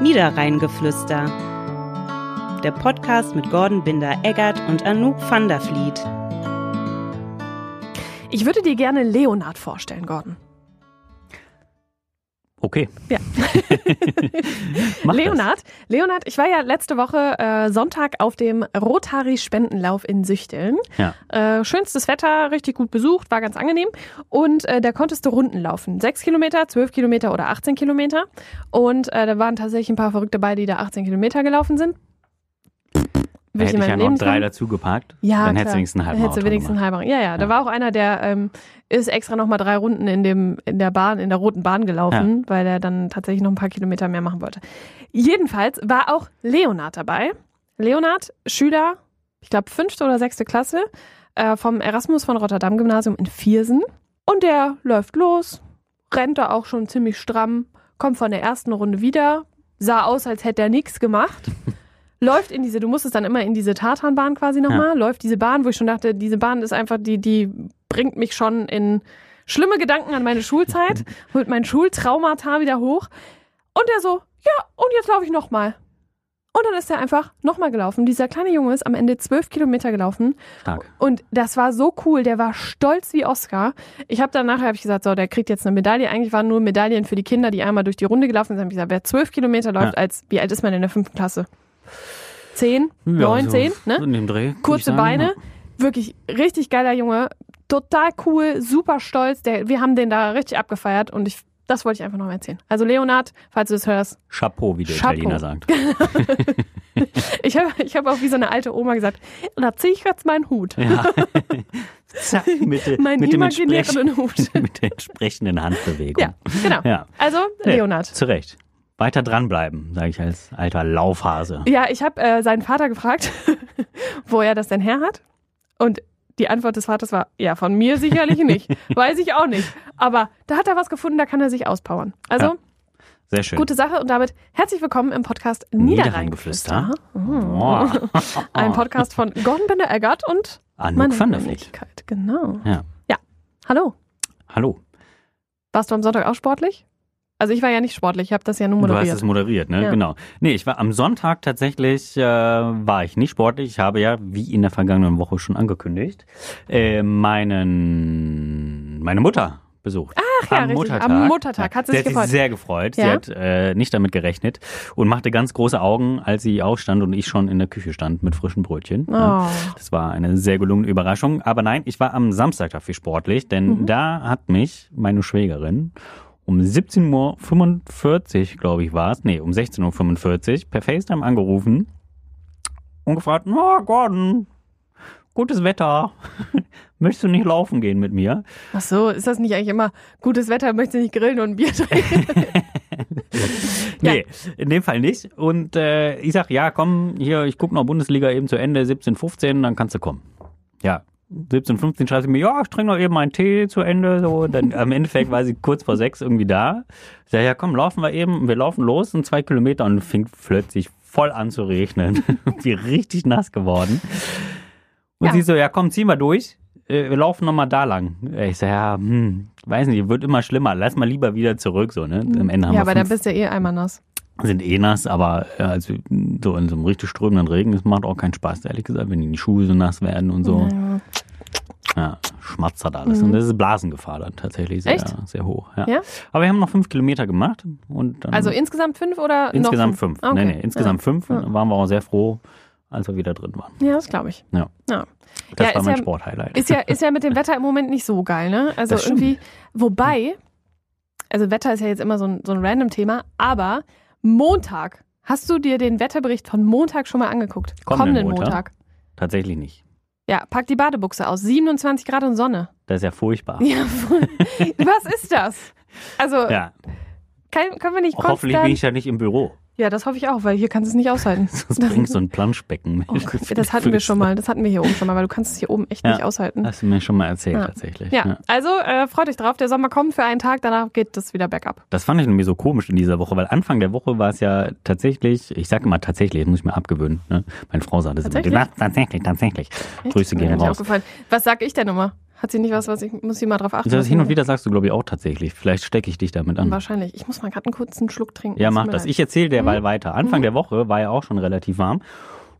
Niederrheingeflüster, der Podcast mit Gordon Binder-Eggert und Anouk van der Vliet. Ich würde dir gerne Leonard vorstellen, Gordon. Okay. Ja. Leonard, ich war ja letzte Woche Sonntag auf dem Rotary-Spendenlauf in Süchteln. Ja. Schönstes Wetter, richtig gut besucht, war ganz angenehm. Und da konntest du Runden laufen. 6 Kilometer, 12 Kilometer oder 18 Kilometer. Und da waren tatsächlich ein paar Verrückte bei, die da 18 Kilometer gelaufen sind. Da hätte ich ja noch 3 dazu gepackt, ja, dann hättest du wenigstens einen halben Marathon gemacht. Ja, da war auch einer, der ist extra nochmal 3 Runden in der roten Bahn gelaufen, ja, weil er dann tatsächlich noch ein paar Kilometer mehr machen wollte. Jedenfalls war auch Leonard dabei. Leonard, Schüler, ich glaube 5. oder 6. Klasse, vom Erasmus-von-Rotterdam-Gymnasium in Viersen. Und der läuft los, rennt da auch schon ziemlich stramm, kommt von der ersten Runde wieder, sah aus, als hätte er nichts gemacht. Läuft in diese, du musstest dann immer in diese Tartanbahn quasi nochmal, läuft diese Bahn, wo ich schon dachte, diese Bahn ist einfach, die bringt mich schon in schlimme Gedanken an meine Schulzeit, holt mein Schultraumata wieder hoch. Und er so, ja, und jetzt laufe ich nochmal. Und dann ist er einfach nochmal gelaufen. Dieser kleine Junge ist am Ende 12 Kilometer gelaufen. Stark. Und das war so cool, der war stolz wie Oscar. Ich habe dann nachher gesagt, so, der kriegt jetzt eine Medaille. Eigentlich waren nur Medaillen für die Kinder, die einmal durch die Runde gelaufen sind. Ich habe gesagt, wer 12 Kilometer läuft, wie alt ist man in der 5. Klasse? 10, ja, 9, 10, so, ne? In dem Dreh, kurze Beine, wirklich richtig geiler Junge, total cool, super stolz, wir haben den da richtig abgefeiert und das wollte ich einfach noch mal erzählen. Also Leonard, falls du das hörst, Chapeau, wie der Chapeau. Italiener sagt. Ich hab auch wie so eine alte Oma gesagt, da ziehe ich jetzt meinen Hut. Ja. Zack, mit dem imaginären Hut. Mit der entsprechenden Handbewegung. Ja, genau. Ja. Also Leonard. Ja, zu Recht. Weiter dranbleiben, sage ich als alter Laufhase. Ja, ich habe seinen Vater gefragt, wo er das denn her hat. Und die Antwort des Vaters war, ja, von mir sicherlich nicht. Weiß ich auch nicht. Aber da hat er was gefunden, da kann er sich auspowern. Also, ja, sehr schön. Gute Sache. Und damit herzlich willkommen im Podcast Niederrheingeflüster. Ein Podcast von Gordon Binder-Eggert und Anouk van der Vliet. Genau. Ja. Hallo. Hallo. Warst du am Sonntag auch sportlich? Also ich war ja nicht sportlich, ich habe das ja nur moderiert. Du hast es moderiert, ne? Ja. Genau. Nee, ich war am Sonntag tatsächlich, war ich nicht sportlich. Ich habe ja, wie in der vergangenen Woche schon angekündigt, meine Mutter besucht. Ach ja, am Muttertag hat sie sich gefreut. Sie hat sich sehr gefreut, ja? Sie hat nicht damit gerechnet und machte ganz große Augen, als sie aufstand und ich schon in der Küche stand mit frischen Brötchen. Oh. Ja, das war eine sehr gelungene Überraschung. Aber nein, ich war am Samstag dafür sportlich, denn da hat mich meine Schwägerin um 17.45 Uhr, glaube ich, war es. Nee, um 16.45 Uhr per FaceTime angerufen und gefragt, oh Gordon, gutes Wetter, möchtest du nicht laufen gehen mit mir? Ach so, ist das nicht eigentlich immer gutes Wetter, möchtest du nicht grillen und ein Bier trinken? Nee, in dem Fall nicht. Und ich sage, ja, komm, hier, ich gucke noch Bundesliga eben zu Ende, 17.15 Uhr, dann kannst du kommen. Ja. 17:15 schreibt sie mir, ja, ich trinke noch eben meinen Tee zu Ende. So. Dann am Endeffekt war sie kurz vor 6 irgendwie da. Ich sage, ja komm, laufen wir eben. Wir laufen los und 2 Kilometer und fing plötzlich voll an zu regnen. Wie richtig nass geworden. Und sie so, ja komm, ziehen wir durch. Wir laufen nochmal da lang. Ich sage, ja, weiß nicht, wird immer schlimmer. Lass mal lieber wieder zurück. So, ne? Am Ende haben wir aber dann bist du ja einmal nass. Sind eh nass, aber also, so in so einem richtig strömenden Regen, das macht auch keinen Spaß, ehrlich gesagt, wenn die Schuhe so nass werden und so. Naja. Ja, schmatzt hat alles. Und das ist Blasengefahr dann tatsächlich sehr, sehr hoch. Ja. Ja? Aber wir haben noch 5 Kilometer gemacht. Und dann also insgesamt 5 oder insgesamt noch 5? 5. Okay. Nee, insgesamt 5. Ja. Waren wir auch sehr froh, als wir wieder drin waren. Ja, das glaube ich. Ja. Das war mein Sporthighlight. Ist ja mit dem Wetter im Moment nicht so geil, ne? Also irgendwie, wobei, also Wetter ist ja jetzt immer so ein random Thema, aber Montag. Hast du dir den Wetterbericht von Montag schon mal angeguckt? Kommenden Montag? Tatsächlich nicht. Ja, pack die Badebuchse aus. 27 Grad und Sonne. Das ist ja furchtbar. Ja, was ist das? Also, können wir nicht konstant... Hoffentlich bin ich ja nicht im Büro. Ja, das hoffe ich auch, weil hier kannst du es nicht aushalten. Das bringt so ein Planschbecken mit. Oh Gott, das hatten wir schon mal. Das hatten wir hier oben schon mal, weil du kannst es hier oben echt nicht aushalten. Hast du mir schon mal erzählt tatsächlich. Ja. Also freut euch drauf. Der Sommer kommt für einen Tag, danach geht das wieder bergab. Das fand ich nämlich so komisch in dieser Woche, weil Anfang der Woche war es ja tatsächlich, ich sage immer tatsächlich, das muss ich mir abgewöhnen. Ne? Meine Frau sagt das immer. Tatsächlich? Tatsächlich. Grüße gehen raus. Was sage ich denn immer? Hat sie nicht muss sie mal drauf achten. Das hin und wieder sagst du, glaube ich, auch tatsächlich. Vielleicht stecke ich dich damit an. Wahrscheinlich. Ich muss mal gerade einen kurzen Schluck trinken. Ja, mach das. Ich erzähle derweil weiter. Anfang der Woche war ja auch schon relativ warm.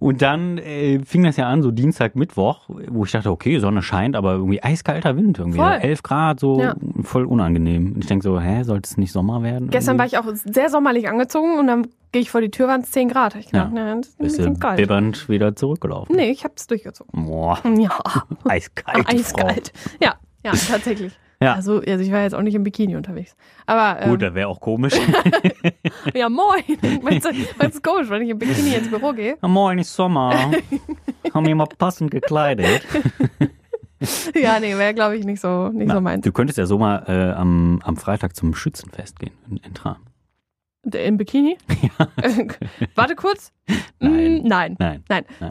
Und dann fing das ja an, so Dienstag, Mittwoch, wo ich dachte, okay, Sonne scheint, aber irgendwie eiskalter Wind irgendwie. Voll. 11 Grad, so voll unangenehm. Und ich denke so, sollte es nicht Sommer werden? Gestern war ich auch sehr sommerlich angezogen und dann gehe ich vor die Tür, waren es 10 Grad. Ich dachte, das ist ein bisschen kalt. Bibbernd wieder zurückgelaufen. Nee, ich habe es durchgezogen. Boah. Ja. Eiskalt. Eiskalt. Ja, ja, tatsächlich. Ja. Also ich war jetzt auch nicht im Bikini unterwegs. Aber, gut, das wäre auch komisch. Ja, moin. Meinst du komisch, wenn ich im Bikini ins Büro gehe? Ja, moin, ist Sommer. Haben wir mal passend gekleidet. Ja, nee, wäre, glaube ich, nicht so meins. Du könntest ja so mal am Freitag zum Schützenfest gehen in Tram. Im Bikini? Ja. Warte kurz. Nein.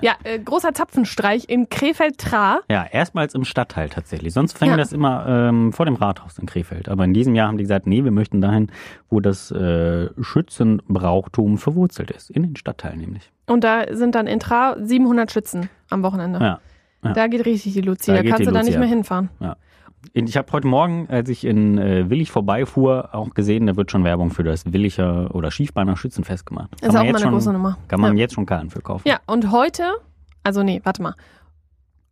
Ja, großer Zapfenstreich in Krefeld-Tra. Ja, erstmals im Stadtteil tatsächlich. Sonst fängt das immer vor dem Rathaus in Krefeld. Aber in diesem Jahr haben die gesagt, nee, wir möchten dahin, wo das Schützenbrauchtum verwurzelt ist. In den Stadtteilen nämlich. Und da sind dann in Tra 700 Schützen am Wochenende. Ja. Ja. Da geht richtig die Luzi. Da kannst du dann nicht mehr hinfahren. Ja. Ich habe heute Morgen, als ich in Willich vorbeifuhr, auch gesehen, da wird schon Werbung für das Willicher oder Schiefbahner Schützenfest gemacht. Ist auch meine große Nummer. Kann man jetzt schon Karten für kaufen. Ja, und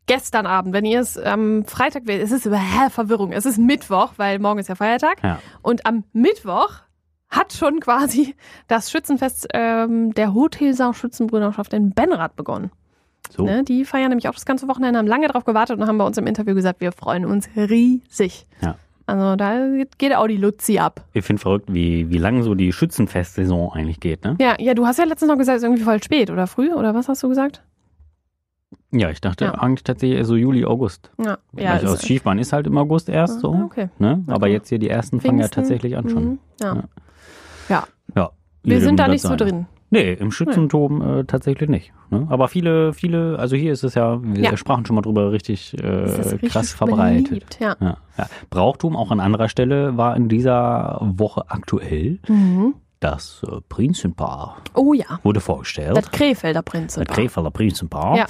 gestern Abend, wenn ihr es am Freitag wählt, es ist Verwirrung, es ist Mittwoch, weil morgen ist ja Feiertag. Ja. Und am Mittwoch hat schon quasi das Schützenfest der Hotelsau-Schützenbrüderschaft in Benrath begonnen. So. Ne, die feiern nämlich auch das ganze Wochenende, haben lange drauf gewartet und haben bei uns im Interview gesagt, wir freuen uns riesig. Ja. Also da geht auch die Luzi ab. Ich finde verrückt, wie lange so die Schützenfestsaison eigentlich geht, ne? Ja, du hast ja letztens noch gesagt, es ist irgendwie voll spät oder früh oder was hast du gesagt? Ja, ich dachte eigentlich tatsächlich so Juli, August. Ja, also das Schiefbahn ist halt im August erst so. Okay. Ne? Aber jetzt hier die ersten fangen ja tatsächlich an schon. Ja. Wir sind da nicht so drin. Nee, im Schützentum tatsächlich nicht. Ne? Aber viele, also hier ist es ja, wir sprachen schon mal drüber, richtig krass verbreitet. Beliebt, ja. Brauchtum auch an anderer Stelle war in dieser Woche aktuell. Das Prinzenpaar wurde vorgestellt. Das Krefelder Prinzenpaar. Ja.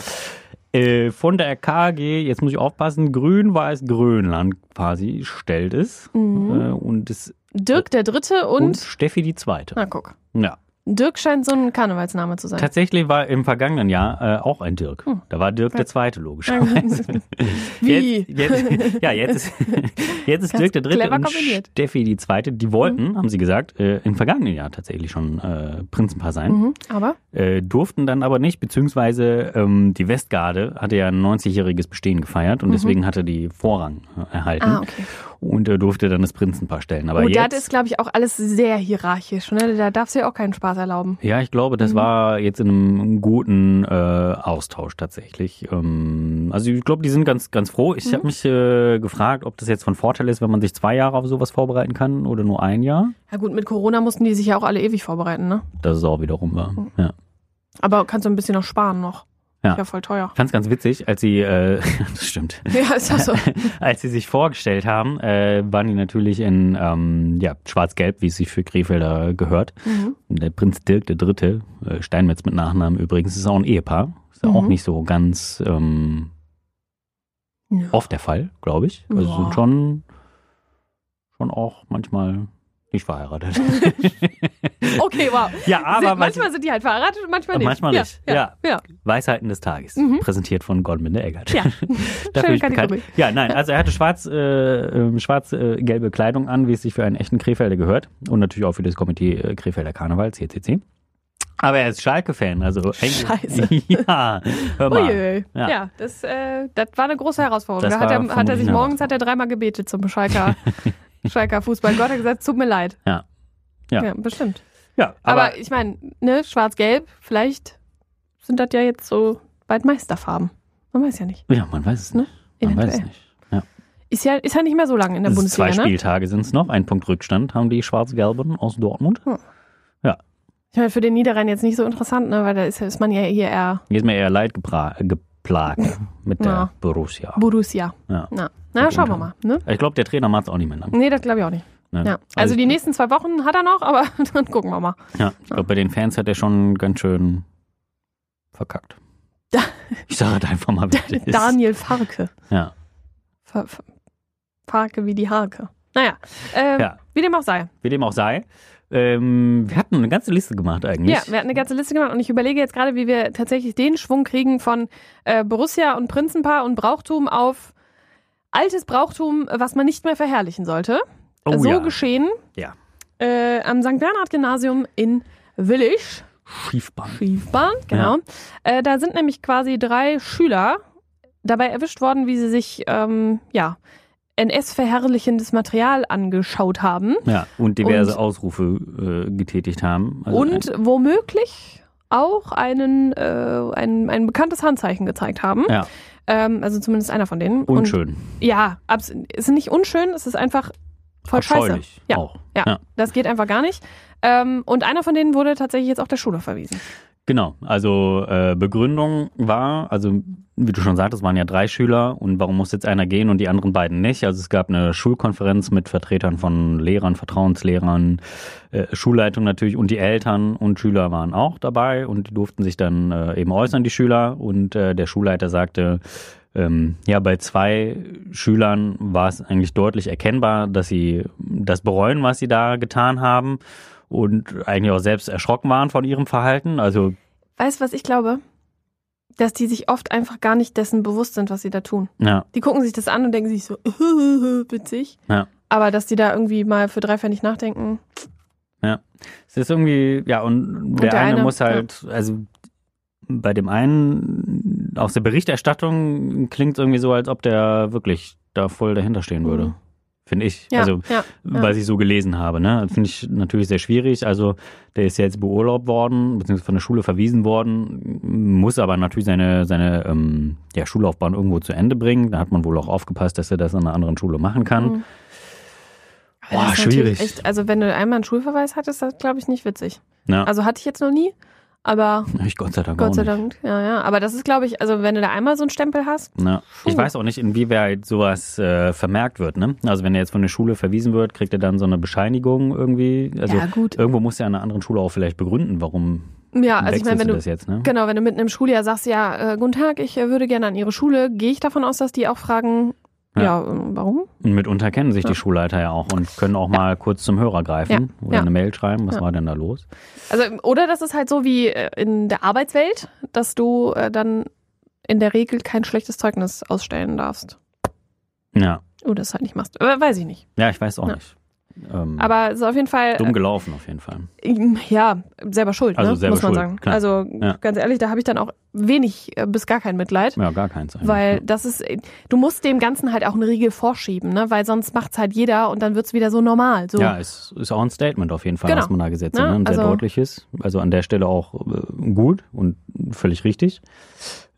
Von der KG, jetzt muss ich aufpassen, Grün-Weiß-Grönland quasi stellt es. Und es Dirk der Dritte und Steffi die Zweite. Na guck. Ja. Dirk scheint so ein Karnevalsname zu sein. Tatsächlich war im vergangenen Jahr auch ein Dirk. Da war Dirk der Zweite, logischerweise. Wie? Jetzt ist Dirk der Dritte und Steffi die Zweite. Die wollten, haben sie gesagt, im vergangenen Jahr tatsächlich schon Prinzenpaar sein. Aber? Durften dann aber nicht, beziehungsweise die Westgarde hatte ja ein 90-jähriges Bestehen gefeiert und deswegen hatte die Vorrang erhalten. Okay. Und durfte dann das Prinzenpaar stellen. Aber jetzt, das ist, glaube ich, auch alles sehr hierarchisch. Ne? Da darfst du ja auch keinen Spaß erlauben. Ja, ich glaube, das war jetzt in einem guten Austausch tatsächlich. Also ich glaube, die sind ganz, ganz froh. Ich habe mich gefragt, ob das jetzt von Vorteil ist, wenn man sich 2 Jahre auf sowas vorbereiten kann oder nur 1 Jahr. Ja gut, mit Corona mussten die sich ja auch alle ewig vorbereiten, ne? Das ist auch wiederum wahr, ja. Aber kannst du ein bisschen noch sparen noch. Ja, voll teuer. Ich fand es ganz witzig, als sie, das stimmt. Ja, ist auch so. Als sie sich vorgestellt haben, waren die natürlich in schwarz-gelb, wie es sich für Krefelder gehört. Der Prinz Dirk der Dritte, Steinmetz mit Nachnamen übrigens, ist auch ein Ehepaar. Ist auch nicht so ganz oft der Fall, glaube ich. Also sind schon auch manchmal nicht verheiratet. Okay, wow. Ja, aber manchmal sind die halt verheiratet und manchmal nicht. Manchmal nicht. Ja. Weisheiten des Tages, präsentiert von Gordon Binder-Eggert. Ja. Dafür bekannt. Ja, nein, also er hatte schwarz-gelbe Kleidung an, wie es sich für einen echten Krefelder gehört und natürlich auch für das Komitee Krefelder Karneval, CCC. Aber er ist Schalke-Fan, also Scheiße. Ja, hör mal. Uiui. Ja, das war eine große Herausforderung. Da hat er sich morgens dreimal gebetet zum Schalker Fußballgott, hat gesagt, tut mir leid. Ja, bestimmt. Ja, aber ich meine, ne, schwarz-gelb, vielleicht sind das ja jetzt so bald Meisterfarben. Man weiß ja nicht. Ja, man weiß es nicht. Ja. Ist ja nicht mehr so lange in der Bundesliga. 2 Spieltage sind es noch, 1 Punkt Rückstand haben die Schwarz-Gelben aus Dortmund. Ja. Ich meine, für den Niederrhein jetzt nicht so interessant, ne, weil da ist man ja hier eher... Hier ist man eher leidgeplagt mit der Borussia. Ja. Na, schauen wir mal. Ne? Ich glaube, der Trainer macht es auch nicht mehr lang. Nee, das glaube ich auch nicht. Ja. Also die nächsten 2 Wochen hat er noch, aber dann gucken wir mal. Ja, ich glaube, bei den Fans hat er schon ganz schön verkackt. Ich sage halt einfach mal, wie das ist. Daniel Farke. Ja. Farke wie die Harke. Naja, ja. Wie dem auch sei. Wie dem auch sei. Wir hatten eine ganze Liste gemacht eigentlich. Ja, wir hatten eine ganze Liste gemacht und ich überlege jetzt gerade, wie wir tatsächlich den Schwung kriegen von Borussia und Prinzenpaar und Brauchtum auf altes Brauchtum, was man nicht mehr verherrlichen sollte. Oh, so ja. Geschehen. Ja. Am St. Bernhard-Gymnasium in Willich. Schiefbahn. Schiefbahn, genau. Ja. Da sind nämlich quasi 3 Schüler dabei erwischt worden, wie sie sich, NS-verherrlichendes Material angeschaut haben. Ja, und diverse Ausrufe getätigt haben. Also und womöglich auch ein bekanntes Handzeichen gezeigt haben. Ja. Also zumindest einer von denen. Unschön. Und, ja, es ist nicht unschön, es ist einfach voll scheiße. Ja, auch. Ja, ja, das geht einfach gar nicht. Und einer von denen wurde tatsächlich jetzt auch der Schule verwiesen. Genau, also Begründung war, also wie du schon sagtest, waren ja 3 Schüler und warum muss jetzt einer gehen und die anderen beiden nicht? Also es gab eine Schulkonferenz mit Vertretern von Lehrern, Vertrauenslehrern, Schulleitung natürlich und die Eltern und Schüler waren auch dabei und die durften sich dann eben äußern, die Schüler. Und der Schulleiter sagte, bei 2 Schülern war es eigentlich deutlich erkennbar, dass sie das bereuen, was sie da getan haben. Und eigentlich auch selbst erschrocken waren von ihrem Verhalten. Also weißt du, was ich glaube? Dass die sich oft einfach gar nicht dessen bewusst sind, was sie da tun. Ja. Die gucken sich das an und denken sich so, witzig. Ja. Aber dass die da irgendwie mal für 3 Pfennig nachdenken. Ja, es ist irgendwie, ja, und der eine muss halt, ja. Also bei dem einen, aus der Berichterstattung klingt es irgendwie so, als ob der wirklich da voll dahinter stehen würde. Finde ich, ja, also ja, weil ich so gelesen habe. Ne? Finde ich natürlich sehr schwierig. Also der ist ja jetzt beurlaubt worden, beziehungsweise von der Schule verwiesen worden, muss aber natürlich seine Schullaufbahn irgendwo zu Ende bringen. Da hat man wohl auch aufgepasst, dass er das an einer anderen Schule machen kann. Mhm. Boah, schwierig. Echt, also wenn du einmal einen Schulverweis hattest, das ist, glaube ich, nicht witzig. Ja. Also hatte ich jetzt noch nie, aber... Ich Gott sei Dank auch nicht. Gott sei Dank, ja. Aber das ist, glaube ich, also wenn du da einmal so einen Stempel hast... Ja. Ich weiß auch nicht, inwieweit sowas vermerkt wird, ne? Also wenn er jetzt von der Schule verwiesen wird, kriegt er dann so eine Bescheinigung irgendwie. Also ja, gut. Irgendwo muss er an einer anderen Schule auch vielleicht begründen, warum... Ja, also ich meine, wenn du das jetzt, ne? Genau, wenn du mitten im Schuljahr sagst, ja, guten Tag, ich würde gerne an Ihre Schule, gehe ich davon aus, dass die auch fragen... Ja, warum? Mitunter kennen sich die Schulleiter ja auch und können auch mal kurz zum Hörer greifen oder eine Mail schreiben, was war denn da los? Also, oder das ist halt so wie in der Arbeitswelt, dass du dann in der Regel kein schlechtes Zeugnis ausstellen darfst. Ja. Oder das halt nicht machst. Weiß ich nicht. Ja, ich weiß auch nicht. Aber es ist auf jeden Fall... Dumm gelaufen auf jeden Fall. Ja, selber schuld, also ne? Selber muss man sagen. Klar. Also ganz ehrlich, da habe ich dann auch wenig bis gar kein Mitleid. Ja, gar keins eigentlich. Weil das ist, du musst dem Ganzen halt auch einen Riegel vorschieben, ne? Weil sonst macht es halt jeder und dann wird es wieder so normal. So. Ja, es ist auch ein Statement auf jeden Fall, was man da gesetzt hat. Ne? Sehr deutlich ist. Also an der Stelle auch gut und völlig richtig.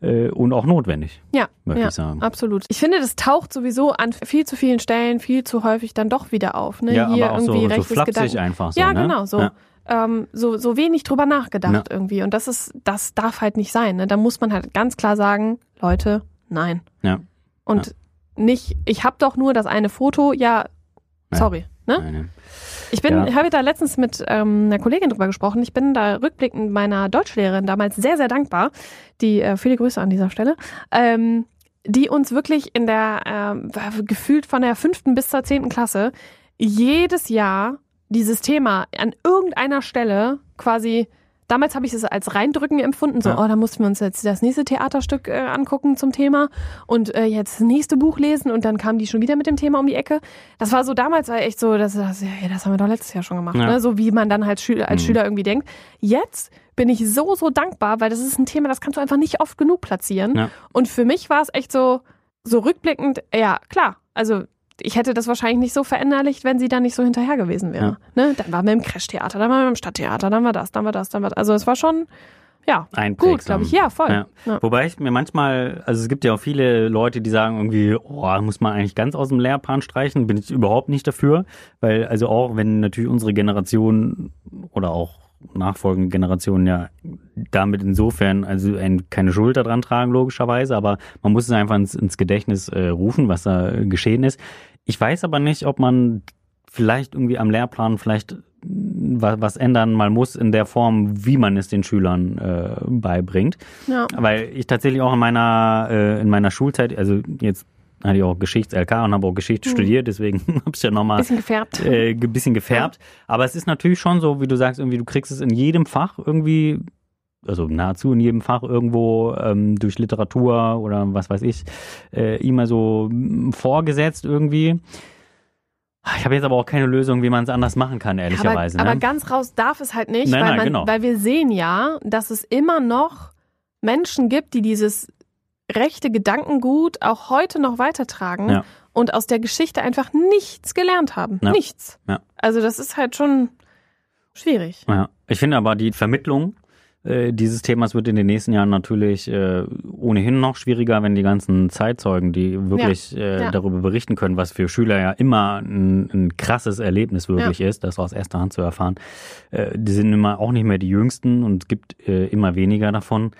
Und auch notwendig, möchte ich sagen. Absolut. Ich finde, das taucht sowieso an viel zu vielen Stellen, viel zu häufig dann doch wieder auf. Ne? Ja, hier aber auch irgendwie so flapsig Gedanken. Einfach so. Ja, ne? Genau, so. Ja. So wenig drüber nachgedacht irgendwie. Und das darf halt nicht sein. Ne? Da muss man halt ganz klar sagen, Leute, nein. Ja. Und nicht, ich habe doch nur das eine Foto, sorry. Ne? Nein. Ich habe da letztens mit einer Kollegin drüber gesprochen. Ich bin da rückblickend meiner Deutschlehrerin damals sehr, sehr dankbar. Die viele Grüße an dieser Stelle. Die uns wirklich in der gefühlt von der 5. bis zur 10. Klasse jedes Jahr dieses Thema an irgendeiner Stelle quasi, damals habe ich es als Reindrücken empfunden, so, da mussten wir uns jetzt das nächste Theaterstück angucken zum Thema und jetzt das nächste Buch lesen und dann kamen die schon wieder mit dem Thema um die Ecke. Das war so damals echt so, das haben wir doch letztes Jahr schon gemacht, ne? So wie man dann halt als Schüler irgendwie denkt. Jetzt bin ich so, so dankbar, weil das ist ein Thema, das kannst du einfach nicht oft genug platzieren. Ja. Und für mich war es echt so rückblickend, ja klar, also ich hätte das wahrscheinlich nicht so verinnerlicht, wenn sie da nicht so hinterher gewesen wäre. Ja. Ne? Dann waren wir im Crash-Theater, dann waren wir im Stadttheater, dann war das. Also es war schon, gut, glaube ich. Ja, voll. Ja. Ja. Wobei ich mir manchmal, also es gibt ja auch viele Leute, die sagen irgendwie, muss man eigentlich ganz aus dem Lehrplan streichen, bin ich überhaupt nicht dafür. Weil also auch, wenn natürlich unsere Generation oder auch nachfolgende Generationen ja damit insofern also keine Schuld daran tragen logischerweise, aber man muss es einfach ins Gedächtnis rufen, was da geschehen ist. Ich weiß aber nicht, ob man vielleicht irgendwie am Lehrplan vielleicht was ändern mal muss in der Form, wie man es den Schülern beibringt. Ja. Weil ich tatsächlich auch in meiner Schulzeit, also jetzt hatte ich auch Geschichts-LK und habe auch Geschichte studiert, deswegen habe ich ja nochmal ein bisschen gefärbt. Aber es ist natürlich schon so, wie du sagst, irgendwie, du kriegst es in jedem Fach irgendwie, also nahezu in jedem Fach irgendwo durch Literatur oder was weiß ich, immer so vorgesetzt irgendwie. Ich habe jetzt aber auch keine Lösung, wie man es anders machen kann, ehrlicherweise. Aber ganz raus darf es halt nicht, weil wir sehen ja, dass es immer noch Menschen gibt, die dieses rechte Gedankengut auch heute noch weitertragen und aus der Geschichte einfach nichts gelernt haben. Ja. Nichts. Ja. Also das ist halt schon schwierig. Ja. Ich finde aber, die Vermittlung dieses Themas wird in den nächsten Jahren natürlich ohnehin noch schwieriger, wenn die ganzen Zeitzeugen, die wirklich darüber berichten können, was für Schüler ja immer ein krasses Erlebnis wirklich ist, das aus erster Hand zu erfahren, die sind immer auch nicht mehr die Jüngsten und es gibt immer weniger davon.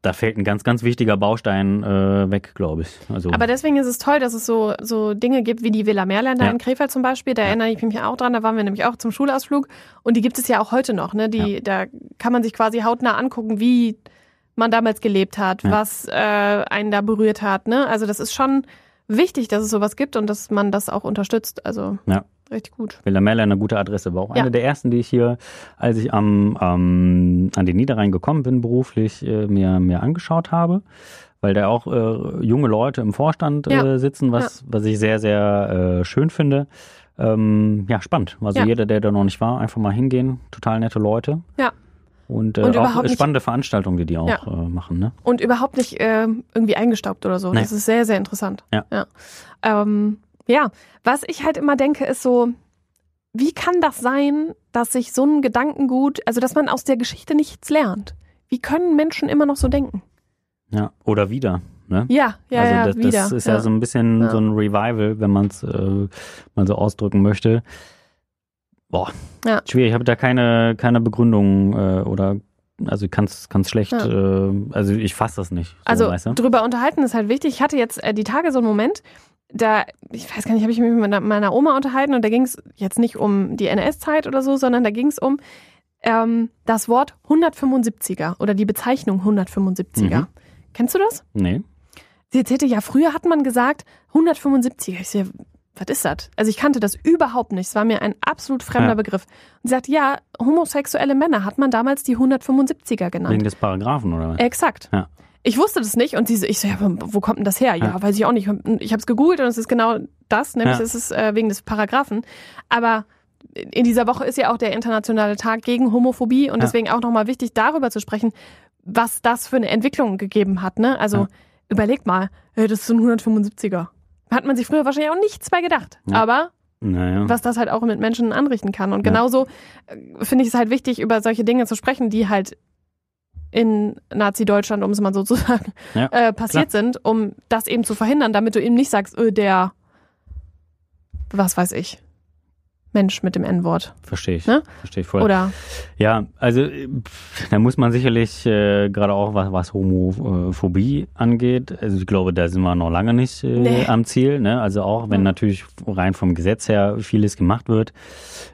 Da fällt ein ganz, ganz wichtiger Baustein weg, glaube ich. Also aber deswegen ist es toll, dass es so Dinge gibt wie die Villa Merländer in Krefeld zum Beispiel. Da erinnere ich mich auch dran, da waren wir nämlich auch zum Schulausflug. Und die gibt es ja auch heute noch. Ne? Da kann man sich quasi hautnah angucken, wie man damals gelebt hat, was einen da berührt hat. Ne? Also das ist schon wichtig, dass es sowas gibt und dass man das auch unterstützt. Also richtig gut. Villa Merländer, eine gute Adresse, war auch eine der ersten, die ich hier, als ich an den Niederrhein gekommen bin, beruflich mir angeschaut habe, weil da auch junge Leute im Vorstand sitzen, was ich sehr, sehr schön finde. Spannend. Also jeder, der da noch nicht war, einfach mal hingehen. Total nette Leute. Ja. Und auch spannende Veranstaltungen, die auch machen. Ne? Und überhaupt nicht irgendwie eingestaubt oder so. Nee. Das ist sehr, sehr interessant. Ja. Ja, was ich halt immer denke, ist so, wie kann das sein, dass sich so ein Gedankengut, also dass man aus der Geschichte nichts lernt? Wie können Menschen immer noch so denken? Ja, oder wieder. Ne? Ja, wieder. Das ist ja so ein bisschen so ein Revival, wenn man es mal so ausdrücken möchte. Boah, schwierig. Ich habe da keine Begründung oder also ich kann es schlecht, also ich fasse das nicht. So, also weißt du? Drüber unterhalten ist halt wichtig. Ich hatte jetzt die Tage so einen Moment, da, ich weiß gar nicht, habe ich mich mit meiner Oma unterhalten und da ging es jetzt nicht um die NS-Zeit oder so, sondern da ging es um das Wort 175er oder die Bezeichnung 175er. Mhm. Kennst du das? Nee. Sie erzählte, ja früher hat man gesagt 175er. Ich so, was ist das? Also ich kannte das überhaupt nicht. Es war mir ein absolut fremder Begriff. Und sie sagt, ja, homosexuelle Männer hat man damals die 175er genannt. Wegen des Paragraphen oder was? Exakt. Ja. Ich wusste das nicht und ich so, ja, wo kommt denn das her? Ja, weiß ich auch nicht. Ich habe es gegoogelt und es ist genau das, nämlich es ist wegen des Paragraphen. Aber in dieser Woche ist ja auch der internationale Tag gegen Homophobie und deswegen auch nochmal wichtig, darüber zu sprechen, was das für eine Entwicklung gegeben hat. Ne? Also überlegt mal, das ist ein 175er. Hat man sich früher wahrscheinlich auch nichts bei gedacht. Ja. Aber was das halt auch mit Menschen anrichten kann. Und genauso finde ich es halt wichtig, über solche Dinge zu sprechen, die halt in Nazi-Deutschland, um es mal so zu sagen, passiert sind, um das eben zu verhindern, damit du eben nicht sagst, der, was weiß ich, Mensch mit dem N-Wort. Verstehe ich. Ne? Verstehe ich voll. Oder? Ja, also da muss man sicherlich gerade auch, was Homophobie angeht, also ich glaube, da sind wir noch lange nicht am Ziel. Ne? Also auch, wenn natürlich rein vom Gesetz her vieles gemacht wird,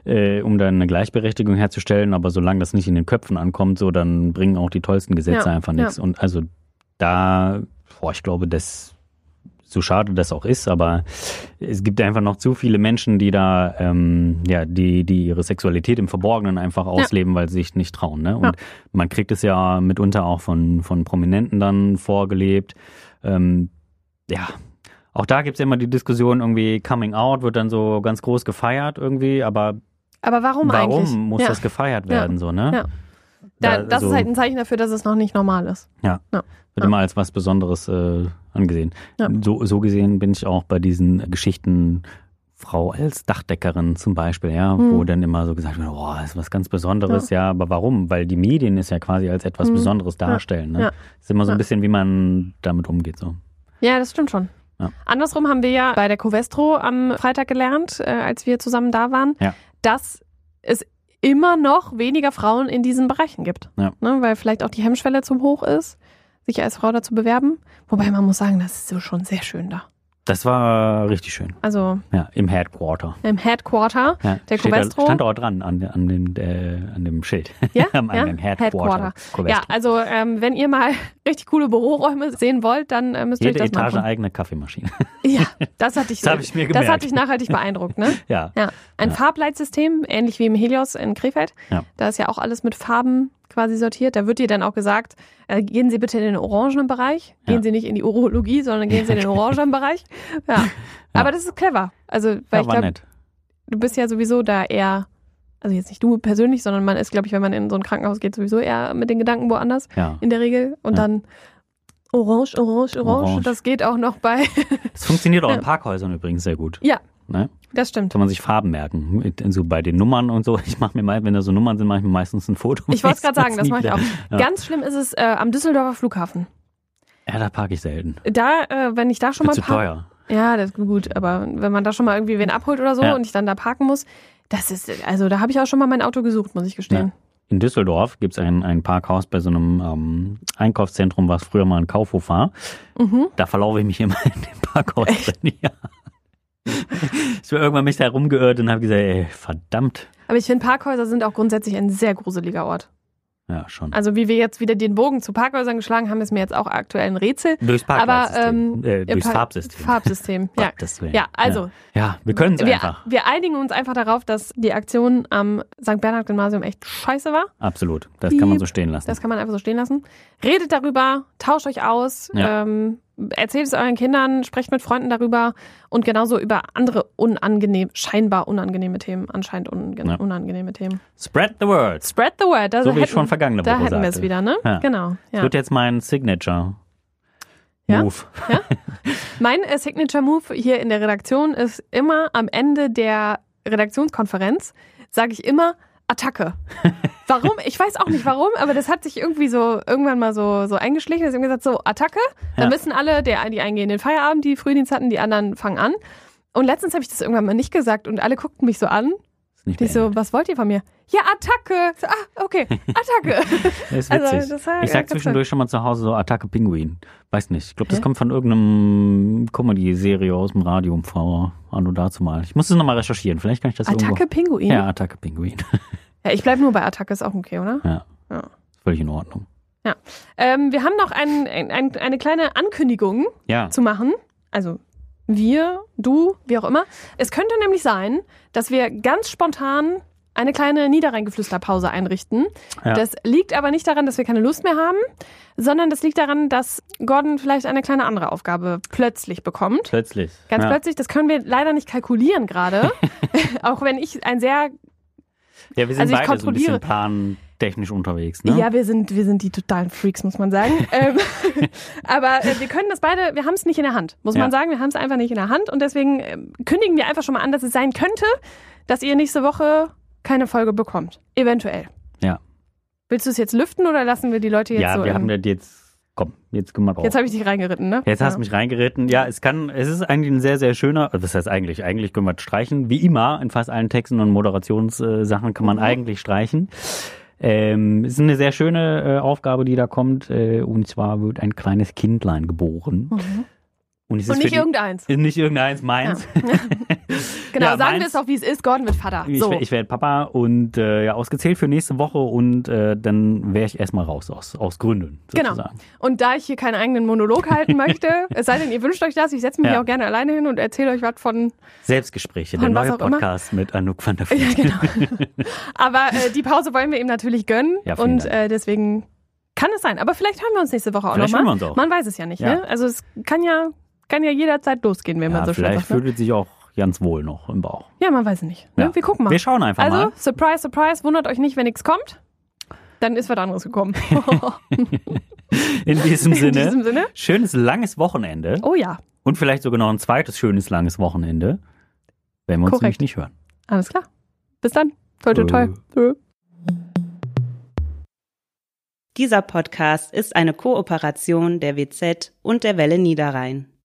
um dann eine Gleichberechtigung herzustellen, aber solange das nicht in den Köpfen ankommt, so dann bringen auch die tollsten Gesetze einfach nichts. Und also da, ich glaube, das, so schade das auch ist, aber es gibt einfach noch zu viele Menschen, die da, die ihre Sexualität im Verborgenen einfach ausleben, weil sie sich nicht trauen. Ne? Und man kriegt es ja mitunter auch von Prominenten dann vorgelebt. Auch da gibt es ja immer die Diskussion, irgendwie Coming Out wird dann so ganz groß gefeiert irgendwie, aber warum eigentlich? Warum muss das gefeiert werden? So, ne? Ja. Das ist halt ein Zeichen dafür, dass es noch nicht normal ist. Ja. Wird immer als was Besonderes angesehen. Ja. So gesehen bin ich auch bei diesen Geschichten Frau als Dachdeckerin zum Beispiel, wo dann immer so gesagt wird, das ist was ganz Besonderes, aber warum? Weil die Medien es ja quasi als etwas Besonderes darstellen. Ne? Ja. Ist immer so ein bisschen, wie man damit umgeht. So. Ja, das stimmt schon. Ja. Andersrum haben wir ja bei der Covestro am Freitag gelernt, als wir zusammen da waren, dass es immer noch weniger Frauen in diesen Bereichen gibt. Ja. Ne, weil vielleicht auch die Hemmschwelle zu hoch ist, sich als Frau dazu bewerben. Wobei man muss sagen, das ist so schon sehr schön da. Das war richtig schön. Also ja, im Headquarter. Im Headquarter, ja, der Covestro. Da stand auch dran an dem Schild. Ja, am eigenen Headquarter. Ja, also wenn ihr mal richtig coole Büroräume sehen wollt, dann müsst ihr euch das machen. Jede Etage eigene Kaffeemaschine. Ja, das hatte ich. Das habe ich mir gemerkt. Das hat dich nachhaltig beeindruckt, ne? Ja. Ja. Ein Farbleitsystem, ähnlich wie im Helios in Krefeld. Ja. Da ist ja auch alles mit Farben quasi sortiert. Da wird dir dann auch gesagt, gehen Sie bitte in den orangenen Bereich. Gehen Sie nicht in die Urologie, sondern gehen Sie in den orangenen Bereich. Ja. Aber das ist clever. Also, weil ich glaube, du bist ja sowieso da eher, also jetzt nicht du persönlich, sondern man ist, glaube ich, wenn man in so ein Krankenhaus geht, sowieso eher mit den Gedanken woanders in der Regel. Und dann orange, orange, orange. Das geht auch noch bei... Es funktioniert auch in Parkhäusern übrigens sehr gut. Ja. Ne? Das stimmt. Kann man sich Farben merken. So bei den Nummern und so. Ich mache mir mal, wenn da so Nummern sind, mache ich mir meistens ein Foto. Ich wollte es gerade sagen, das mache ich auch. Ja. Ganz schlimm ist es am Düsseldorfer Flughafen. Ja, da parke ich selten. Da, wenn ich da schon mal parke. Ja, das ist gut, aber wenn man da schon mal irgendwie wen abholt oder so und ich dann da parken muss, das ist, also da habe ich auch schon mal mein Auto gesucht, muss ich gestehen. Ja. In Düsseldorf gibt es ein Parkhaus bei so einem Einkaufszentrum, was früher mal ein Kaufhof war. Mhm. Da verlaufe ich mich immer in dem Parkhaus. Echt? Ja. Ich bin irgendwann mich da herumgeirrt und habe gesagt, ey, verdammt. Aber ich finde, Parkhäuser sind auch grundsätzlich ein sehr gruseliger Ort. Ja, schon. Also wie wir jetzt wieder den Bogen zu Parkhäusern geschlagen haben, ist mir jetzt auch aktuell ein Rätsel. Durchs Farbsystem. Farbsystem, ja. Ja, also. Ja, wir können es einfach. Wir einigen uns einfach darauf, dass die Aktion am St. Bernhard-Gymnasium echt scheiße war. Absolut, das kann man so stehen lassen. Das kann man einfach so stehen lassen. Redet darüber, tauscht euch aus, erzählt es euren Kindern, sprecht mit Freunden darüber und genauso über andere scheinbar unangenehme Themen, anscheinend unangenehme Themen. Spread the word. Spread the word. Das so wie ich schon vergangene Woche sagte. Da hätten wir es wieder, ne? Ja. Genau. Ja. Das wird jetzt mein Signature Move. Ja? Ja? Mein Signature Move hier in der Redaktion ist immer am Ende der Redaktionskonferenz, sage ich immer, Attacke. Warum? Ich weiß auch nicht warum, aber das hat sich irgendwie so irgendwann mal so eingeschlichen. Deswegen gesagt, so Attacke. Dann wissen alle, die einen gehen in den Feierabend, die Frühdienst hatten, die anderen fangen an. Und letztens habe ich das irgendwann mal nicht gesagt und alle guckten mich so an. Ich so, was wollt ihr von mir? Ja, Attacke. So, okay, Attacke. Das ist witzig. Also, ich sag zwischendurch schon mal zu Hause so Attacke Pinguin. Weiß nicht. Ich glaube, das kommt von irgendeinem Comedy-Serie aus dem Radio vor an und dazu mal. Ich muss es nochmal recherchieren. Vielleicht kann ich das Attacke irgendwo... Pinguin? Ja, Attacke Pinguin. Ja, ich bleibe nur bei Attacke. Ist auch okay, oder? Ja. Völlig in Ordnung. Ja. Wir haben noch eine kleine Ankündigung zu machen. Also... Wir, du, wie auch immer. Es könnte nämlich sein, dass wir ganz spontan eine kleine Niederrheingeflüsterpause einrichten. Ja. Das liegt aber nicht daran, dass wir keine Lust mehr haben, sondern das liegt daran, dass Gordon vielleicht eine kleine andere Aufgabe plötzlich bekommt. Plötzlich. Ganz plötzlich. Das können wir leider nicht kalkulieren gerade. Auch wenn ich ein sehr... Ja, wir sind beide so ein bisschen plantechnisch unterwegs, ne? Ja, wir sind die totalen Freaks, muss man sagen. Aber wir können das beide, wir haben es nicht in der Hand, muss man sagen. Wir haben es einfach nicht in der Hand und deswegen kündigen wir einfach schon mal an, dass es sein könnte, dass ihr nächste Woche keine Folge bekommt. Eventuell. Ja. Willst du es jetzt lüften oder lassen wir die Leute jetzt so... Ja, wir haben das jetzt... Komm, jetzt gehen wir drauf. Jetzt habe ich dich reingeritten, ne? Jetzt hast du mich reingeritten. Ja, es ist eigentlich ein sehr, sehr schöner, das heißt eigentlich, können wir es streichen. Wie immer, in fast allen Texten und Moderationssachen kann man eigentlich streichen. Es ist eine sehr schöne Aufgabe, die da kommt. Und zwar wird ein kleines Kindlein geboren. Mhm. Und nicht irgendeins. Nicht irgendeins, meins. Ja. Genau, ja, sagen wir es auch, wie es ist. Gordon wird Vater. So. Ich werde Papa und ausgezählt für nächste Woche und dann wäre ich erstmal raus aus Gründen. Sozusagen. Genau. Und da ich hier keinen eigenen Monolog halten möchte, es sei denn, ihr wünscht euch das, ich setze mich hier auch gerne alleine hin und erzähle euch was von Selbstgespräche, der neue Podcast mit Anouk van der Vliet. Ja, genau. Aber die Pause wollen wir ihm natürlich gönnen und deswegen kann es sein. Aber vielleicht hören wir uns nächste Woche auch nochmal. Man weiß es ja nicht. Ja. Ne? Also es kann ja jederzeit losgehen, wenn man so schön sagt. Vielleicht fühlt es sich auch ganz wohl noch im Bauch. Ja, man weiß es nicht. Ne? Ja. Wir gucken mal. Wir schauen einfach mal. Also, surprise, surprise, wundert euch nicht, wenn nichts kommt. Dann ist was anderes gekommen. In diesem Sinne, schönes, langes Wochenende. Oh ja. Und vielleicht sogar noch ein zweites schönes, langes Wochenende, wenn wir uns nämlich nicht hören. Alles klar. Bis dann. Toi, toi, toi. Dieser Podcast ist eine Kooperation der WZ und der Welle Niederrhein.